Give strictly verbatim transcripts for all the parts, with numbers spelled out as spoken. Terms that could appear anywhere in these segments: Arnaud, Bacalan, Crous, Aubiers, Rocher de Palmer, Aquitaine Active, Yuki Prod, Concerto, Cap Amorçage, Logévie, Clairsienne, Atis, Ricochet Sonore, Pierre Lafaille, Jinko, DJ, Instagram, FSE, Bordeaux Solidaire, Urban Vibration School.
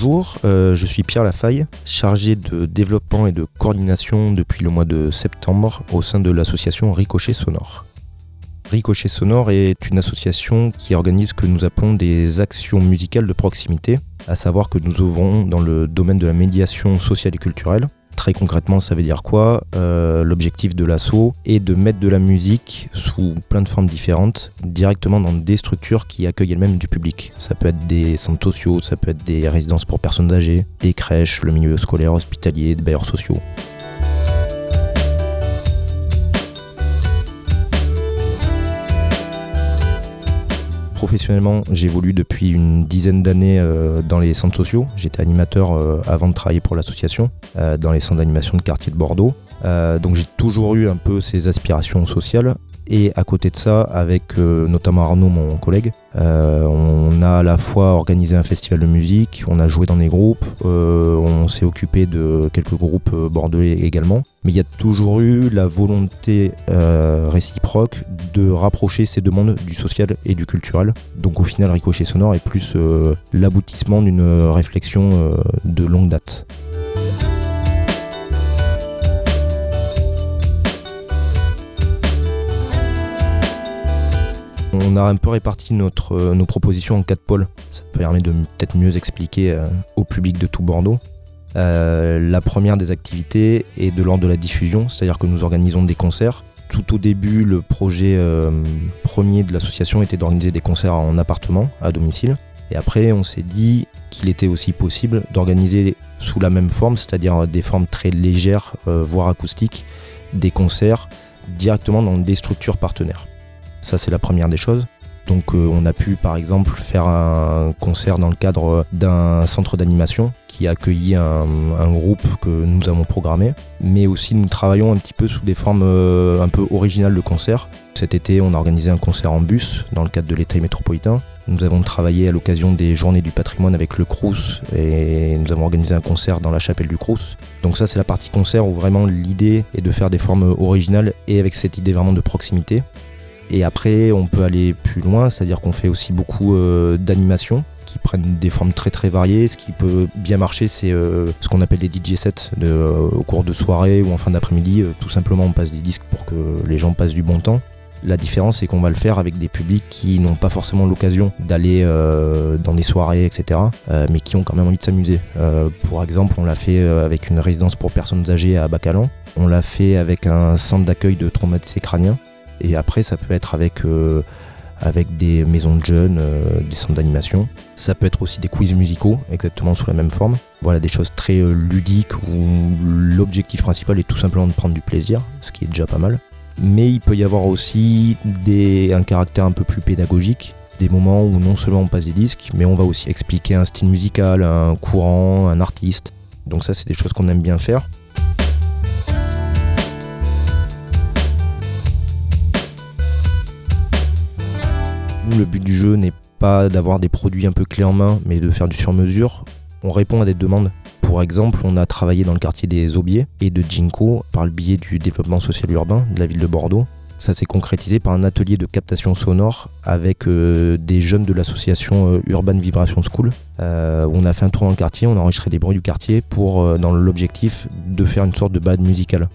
Bonjour, euh, je suis Pierre Lafaille, chargé de développement et de coordination depuis le mois de septembre au sein de l'association Ricochet Sonore. Ricochet Sonore est une association qui organise ce que nous appelons des actions musicales de proximité, à savoir que nous ouvrons dans le domaine de la médiation sociale et culturelle. Très concrètement, ça veut dire quoi ? euh, L'objectif de l'asso est de mettre de la musique sous plein de formes différentes, directement dans des structures qui accueillent elles-mêmes du public. Ça peut être des centres sociaux, ça peut être des résidences pour personnes âgées, des crèches, le milieu scolaire, hospitalier, des bailleurs sociaux. Professionnellement, j'évolue depuis une dizaine d'années dans les centres sociaux. J'étais animateur avant de travailler pour l'association, dans les centres d'animation de quartier de Bordeaux. Donc j'ai toujours eu un peu ces aspirations sociales. Et à côté de ça, avec notamment Arnaud, mon collègue, on a à la fois organisé un festival de musique, on a joué dans des groupes, on s'est occupé de quelques groupes bordelais également. Mais il y a toujours eu la volonté euh, réciproque de rapprocher ces demandes du social et du culturel. Donc au final, Ricochet Sonore est plus euh, l'aboutissement d'une réflexion euh, de longue date. On a un peu réparti notre, euh, nos propositions en quatre pôles. Ça permet de peut-être mieux expliquer euh, au public de tout Bordeaux. Euh, la première des activités est de l'ordre de la diffusion, c'est-à-dire que nous organisons des concerts. Tout au début, le projet euh, premier de l'association était d'organiser des concerts en appartement, à domicile. Et après, on s'est dit qu'il était aussi possible d'organiser sous la même forme, c'est-à-dire des formes très légères, euh, voire acoustiques, des concerts directement dans des structures partenaires. Ça, c'est la première des choses. Donc euh, on a pu par exemple faire un concert dans le cadre d'un centre d'animation qui a accueilli un, un groupe que nous avons programmé. Mais aussi nous travaillons un petit peu sous des formes euh, un peu originales de concerts. Cet été on a organisé un concert en bus dans le cadre de l'été métropolitain. Nous avons travaillé à l'occasion des journées du patrimoine avec le Crous et nous avons organisé un concert dans la chapelle du Crous. Donc ça c'est la partie concert où vraiment l'idée est de faire des formes originales et avec cette idée vraiment de proximité. Et après, on peut aller plus loin, c'est-à-dire qu'on fait aussi beaucoup euh, d'animations qui prennent des formes très très variées. Ce qui peut bien marcher, c'est euh, ce qu'on appelle les D J sets de, euh, au cours de soirée ou en fin d'après-midi. Euh, tout simplement, on passe des disques pour que les gens passent du bon temps. La différence, c'est qu'on va le faire avec des publics qui n'ont pas forcément l'occasion d'aller euh, dans des soirées, et cetera, euh, mais qui ont quand même envie de s'amuser. Euh, pour exemple, on l'a fait avec une résidence pour personnes âgées à Bacalan. On l'a fait avec un centre d'accueil de traumatisés crâniens. Et après, ça peut être avec, euh, avec des maisons de jeunes, euh, des centres d'animation. Ça peut être aussi des quiz musicaux, exactement sous la même forme. Voilà, des choses très euh, ludiques où l'objectif principal est tout simplement de prendre du plaisir, ce qui est déjà pas mal. Mais il peut y avoir aussi des, un caractère un peu plus pédagogique, des moments où non seulement on passe des disques, mais on va aussi expliquer un style musical, un courant, un artiste. Donc ça, c'est des choses qu'on aime bien faire. Le but du jeu n'est pas d'avoir des produits un peu clés en main, mais de faire du sur-mesure. On répond à des demandes. Pour exemple, on a travaillé dans le quartier des Aubiers et de Jinko par le biais du développement social urbain de la ville de Bordeaux. Ça s'est concrétisé par un atelier de captation sonore avec euh, des jeunes de l'association euh, Urban Vibration School. Euh, on a fait un tour dans le quartier, on a enregistré des bruits du quartier pour, euh, dans l'objectif de faire une sorte de balade musicale.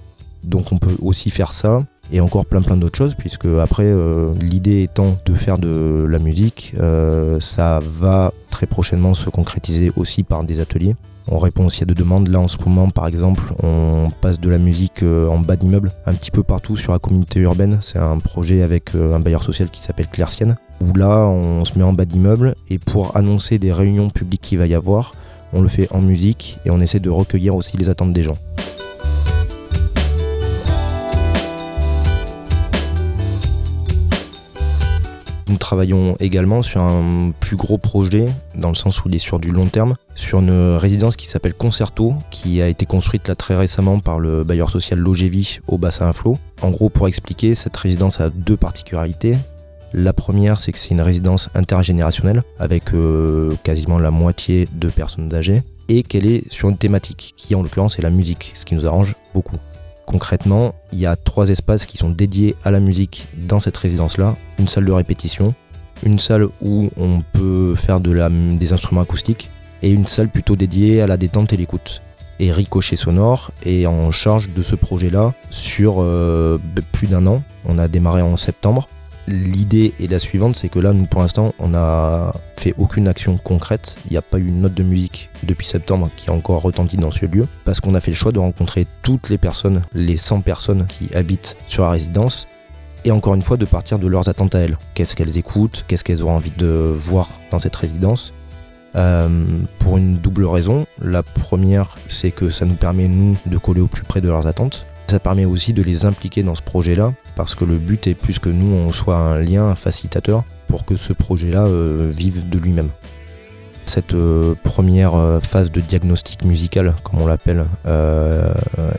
Donc on peut aussi faire ça et encore plein plein d'autres choses puisque après euh, l'idée étant de faire de la musique, euh, ça va très prochainement se concrétiser aussi par des ateliers. On répond aussi à des demandes. Là en ce moment par exemple on passe de la musique euh, en bas d'immeuble un petit peu partout sur la communauté urbaine. C'est un projet avec euh, un bailleur social qui s'appelle Clairsienne où là on se met en bas d'immeuble et pour annoncer des réunions publiques qu'il va y avoir, on le fait en musique et on essaie de recueillir aussi les attentes des gens. Nous travaillons également sur un plus gros projet, dans le sens où il est sur du long terme, sur une résidence qui s'appelle Concerto, qui a été construite là très récemment par le bailleur social Logévie au bassin à flot. En gros, pour expliquer, cette résidence a deux particularités. La première, c'est que c'est une résidence intergénérationnelle, avec euh, quasiment la moitié de personnes âgées, et qu'elle est sur une thématique, qui en l'occurrence est la musique, ce qui nous arrange beaucoup. Concrètement, il y a trois espaces qui sont dédiés à la musique dans cette résidence-là. Une salle de répétition, une salle où on peut faire de la, des instruments acoustiques et une salle plutôt dédiée à la détente et l'écoute. Et Ricochet Sonore est en charge de ce projet-là sur euh, plus d'un an. On a démarré en septembre. L'idée est la suivante, c'est que là, nous, pour l'instant, on n'a fait aucune action concrète. Il n'y a pas eu une note de musique depuis septembre qui a encore retenti dans ce lieu, parce qu'on a fait le choix de rencontrer toutes les personnes, les cent personnes qui habitent sur la résidence, et encore une fois, de partir de leurs attentes à elles. Qu'est-ce qu'elles écoutent, qu'est-ce qu'elles ont envie de voir dans cette résidence. Euh, pour une double raison. La première, c'est que ça nous permet, nous, de coller au plus près de leurs attentes. Ça permet aussi de les impliquer dans ce projet-là, parce que le but est plus que nous, on soit un lien, un facilitateur, pour que ce projet-là euh, vive de lui-même. Cette euh, première euh, phase de diagnostic musical, comme on l'appelle, euh,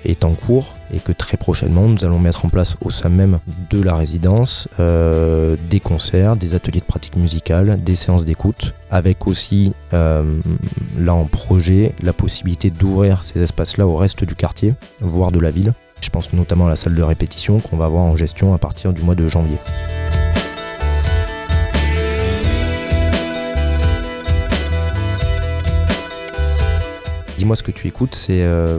est en cours, et que très prochainement, nous allons mettre en place au sein même de la résidence euh, des concerts, des ateliers de pratique musicale, des séances d'écoute, avec aussi, euh, là en projet, la possibilité d'ouvrir ces espaces-là au reste du quartier, voire de la ville. Je pense notamment à la salle de répétition qu'on va avoir en gestion à partir du mois de janvier. Dis-moi ce que tu écoutes, c'est, euh,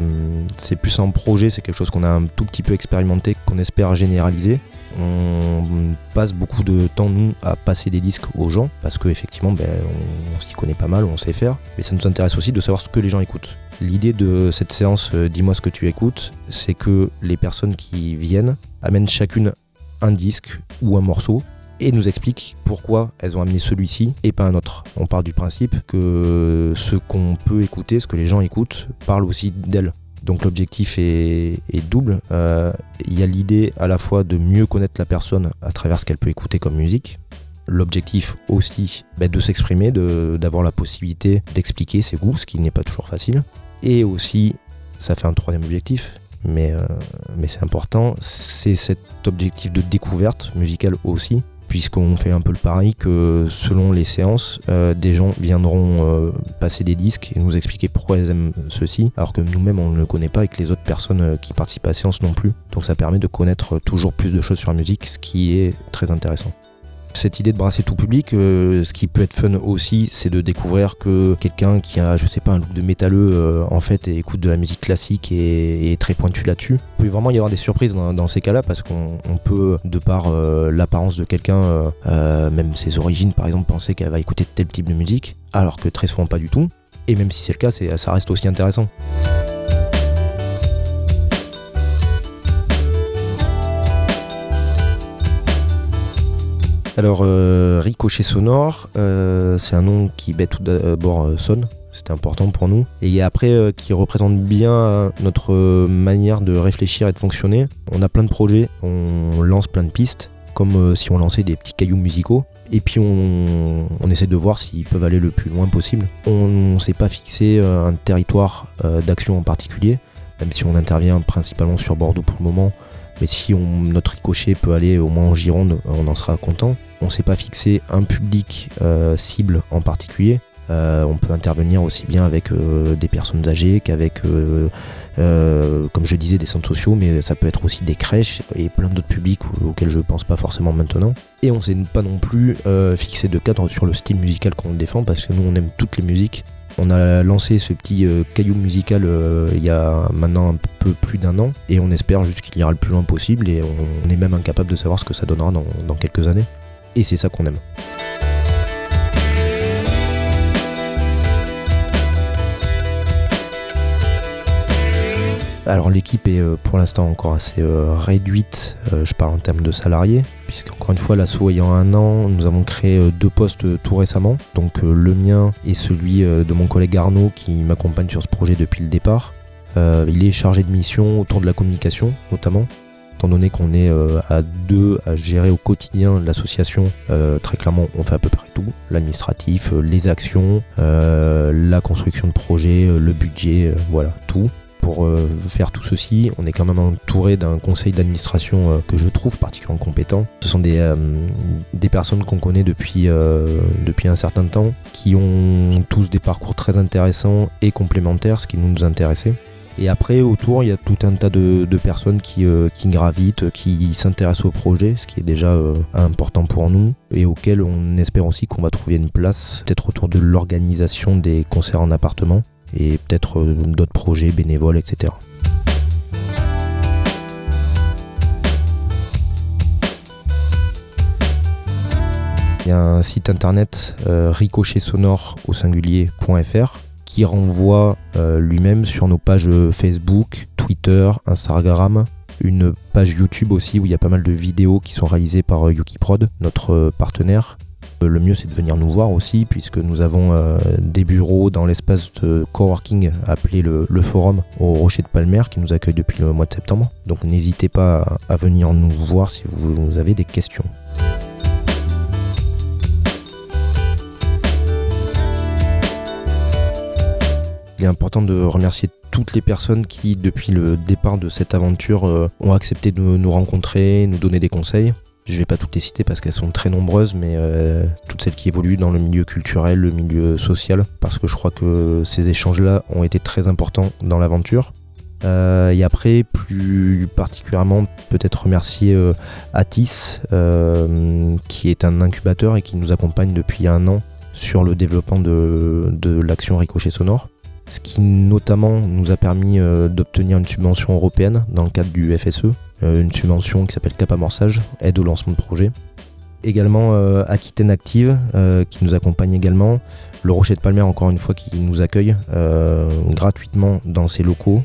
c'est plus un projet, c'est quelque chose qu'on a un tout petit peu expérimenté, qu'on espère généraliser. On passe beaucoup de temps, nous, à passer des disques aux gens, parce qu'effectivement, ben, on, on s'y connaît pas mal, on sait faire, mais ça nous intéresse aussi de savoir ce que les gens écoutent. L'idée de cette séance euh, « Dis-moi ce que tu écoutes », c'est que les personnes qui viennent amènent chacune un disque ou un morceau, et nous explique pourquoi elles ont amené celui-ci et pas un autre. On part du principe que ce qu'on peut écouter, ce que les gens écoutent, parle aussi d'elles. Donc l'objectif est, est double. Il euh, y a l'idée à la fois de mieux connaître la personne à travers ce qu'elle peut écouter comme musique. L'objectif aussi, bah, de s'exprimer, de, d'avoir la possibilité d'expliquer ses goûts, ce qui n'est pas toujours facile. Et aussi, ça fait un troisième objectif, mais, euh, mais c'est important, c'est cet objectif de découverte musicale aussi, puisqu'on fait un peu le pari que selon les séances, euh, des gens viendront euh, passer des disques et nous expliquer pourquoi ils aiment ceci, alors que nous-mêmes on ne le connaît pas et que les autres personnes qui participent à la séance non plus. Donc ça permet de connaître toujours plus de choses sur la musique, ce qui est très intéressant. Cette idée de brasser tout public, euh, ce qui peut être fun aussi, c'est de découvrir que quelqu'un qui a, je sais pas, un look de métalleux, euh, en fait, et écoute de la musique classique et est très pointu là-dessus. Il peut vraiment y avoir des surprises dans, dans ces cas-là, parce qu'on on peut, de par euh, l'apparence de quelqu'un, euh, euh, même ses origines par exemple, penser qu'elle va écouter tel type de musique, alors que très souvent pas du tout. Et même si c'est le cas, c'est, ça reste aussi intéressant. Alors, euh, Ricochet Sonore, euh, c'est un nom qui, bah, tout d'abord, euh, sonne, c'était important pour nous, et après, euh, qui représente bien notre euh, manière de réfléchir et de fonctionner. On a plein de projets, on lance plein de pistes, comme euh, si on lançait des petits cailloux musicaux, et puis on, on essaie de voir s'ils peuvent aller le plus loin possible. On ne s'est pas fixé euh, un territoire euh, d'action en particulier, même si on intervient principalement sur Bordeaux pour le moment. Mais si on, notre ricochet peut aller au moins en Gironde, on en sera content. On ne s'est pas fixé un public euh, cible en particulier. Euh, on peut intervenir aussi bien avec euh, des personnes âgées qu'avec, euh, euh, comme je disais, des centres sociaux, mais ça peut être aussi des crèches et plein d'autres publics auxquels je ne pense pas forcément maintenant. Et on ne s'est pas non plus euh, fixé de cadre sur le style musical qu'on défend, parce que nous, on aime toutes les musiques. On a lancé ce petit euh, caillou musical euh, il y a maintenant un peu plus d'un an, et on espère juste qu'il ira le plus loin possible, et on, on est même incapable de savoir ce que ça donnera dans, dans quelques années. Et c'est ça qu'on aime. Alors l'équipe est euh, pour l'instant encore assez euh, réduite, euh, je parle en termes de salariés, puisqu'encore une fois l'asso ayant un an, nous avons créé euh, deux postes euh, tout récemment, donc euh, le mien et celui euh, de mon collègue Arnaud qui m'accompagne sur ce projet depuis le départ. Euh, il est chargé de mission autour de la communication notamment, étant donné qu'on est euh, à deux à gérer au quotidien l'association, euh, très clairement on fait à peu près tout, l'administratif, euh, les actions, euh, la construction de projets, euh, le budget, euh, voilà, tout. Pour faire tout ceci, on est quand même entouré d'un conseil d'administration que je trouve particulièrement compétent. Ce sont des, euh, des personnes qu'on connaît depuis, euh, depuis un certain temps, qui ont tous des parcours très intéressants et complémentaires, ce qui nous intéressait. Et après, autour, il y a tout un tas de, de personnes qui, euh, qui gravitent, qui s'intéressent au projet, ce qui est déjà euh, important pour nous, et auquel on espère aussi qu'on va trouver une place, peut-être autour de l'organisation des concerts en appartement, et peut-être euh, d'autres projets bénévoles, et cetera. Il y a un site internet, euh, Ricochet Sonore au singulier.fr, qui renvoie euh, lui-même sur nos pages Facebook, Twitter, Instagram, une page YouTube aussi où il y a pas mal de vidéos qui sont réalisées par euh, Yuki Prod, notre euh, partenaire. Euh, le mieux c'est de venir nous voir aussi, puisque nous avons euh, des bureaux dans l'espace de coworking appelé le, le Forum au Rocher de Palmer, qui nous accueille depuis le mois de septembre. Donc n'hésitez pas à, à venir nous voir si vous, vous avez des questions. Il est important de remercier toutes les personnes qui, depuis le départ de cette aventure, euh, ont accepté de nous rencontrer, nous donner des conseils. Je ne vais pas toutes les citer parce qu'elles sont très nombreuses, mais euh, toutes celles qui évoluent dans le milieu culturel, le milieu social, parce que je crois que ces échanges-là ont été très importants dans l'aventure. Euh, et après, plus particulièrement, peut-être remercier euh, Atis, euh, qui est un incubateur et qui nous accompagne depuis un an sur le développement de, de l'action Ricochet Sonore. Ce qui notamment nous a permis euh, d'obtenir une subvention européenne dans le cadre du F S E, euh, une subvention qui s'appelle Cap Amorçage, aide au lancement de projet. Également euh, Aquitaine Active euh, qui nous accompagne également, le Rocher de Palmer encore une fois qui nous accueille euh, gratuitement dans ses locaux,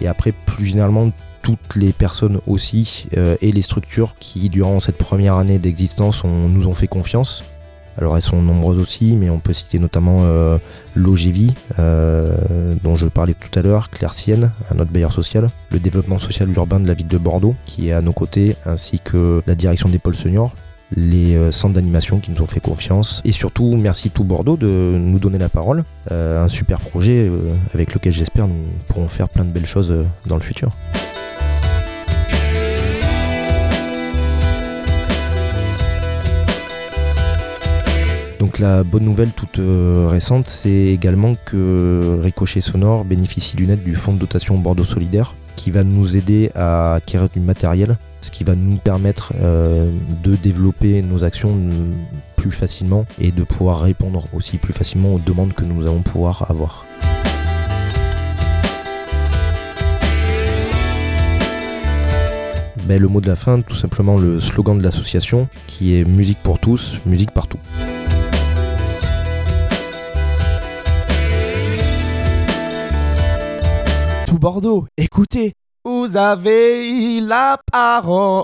et après plus généralement toutes les personnes aussi euh, et les structures qui durant cette première année d'existence ont, nous ont fait confiance. Alors elles sont nombreuses aussi, mais on peut citer notamment euh, Logévie, euh, dont je parlais tout à l'heure, Clairsienne, un autre bailleur social, le développement social urbain de la ville de Bordeaux, qui est à nos côtés, ainsi que la direction des pôles seniors, les euh, centres d'animation qui nous ont fait confiance, et surtout merci tout Bordeaux de nous donner la parole, euh, un super projet euh, avec lequel j'espère nous pourrons faire plein de belles choses euh, dans le futur. Donc la bonne nouvelle toute euh, récente, c'est également que Ricochet Sonore bénéficie d'une aide du fonds de dotation Bordeaux Solidaire qui va nous aider à acquérir du matériel, ce qui va nous permettre euh, de développer nos actions plus facilement et de pouvoir répondre aussi plus facilement aux demandes que nous allons pouvoir avoir. Ben, le mot de la fin, tout simplement le slogan de l'association qui est « Musique pour tous, musique partout ». Bordeaux, écoutez, vous avez la parole.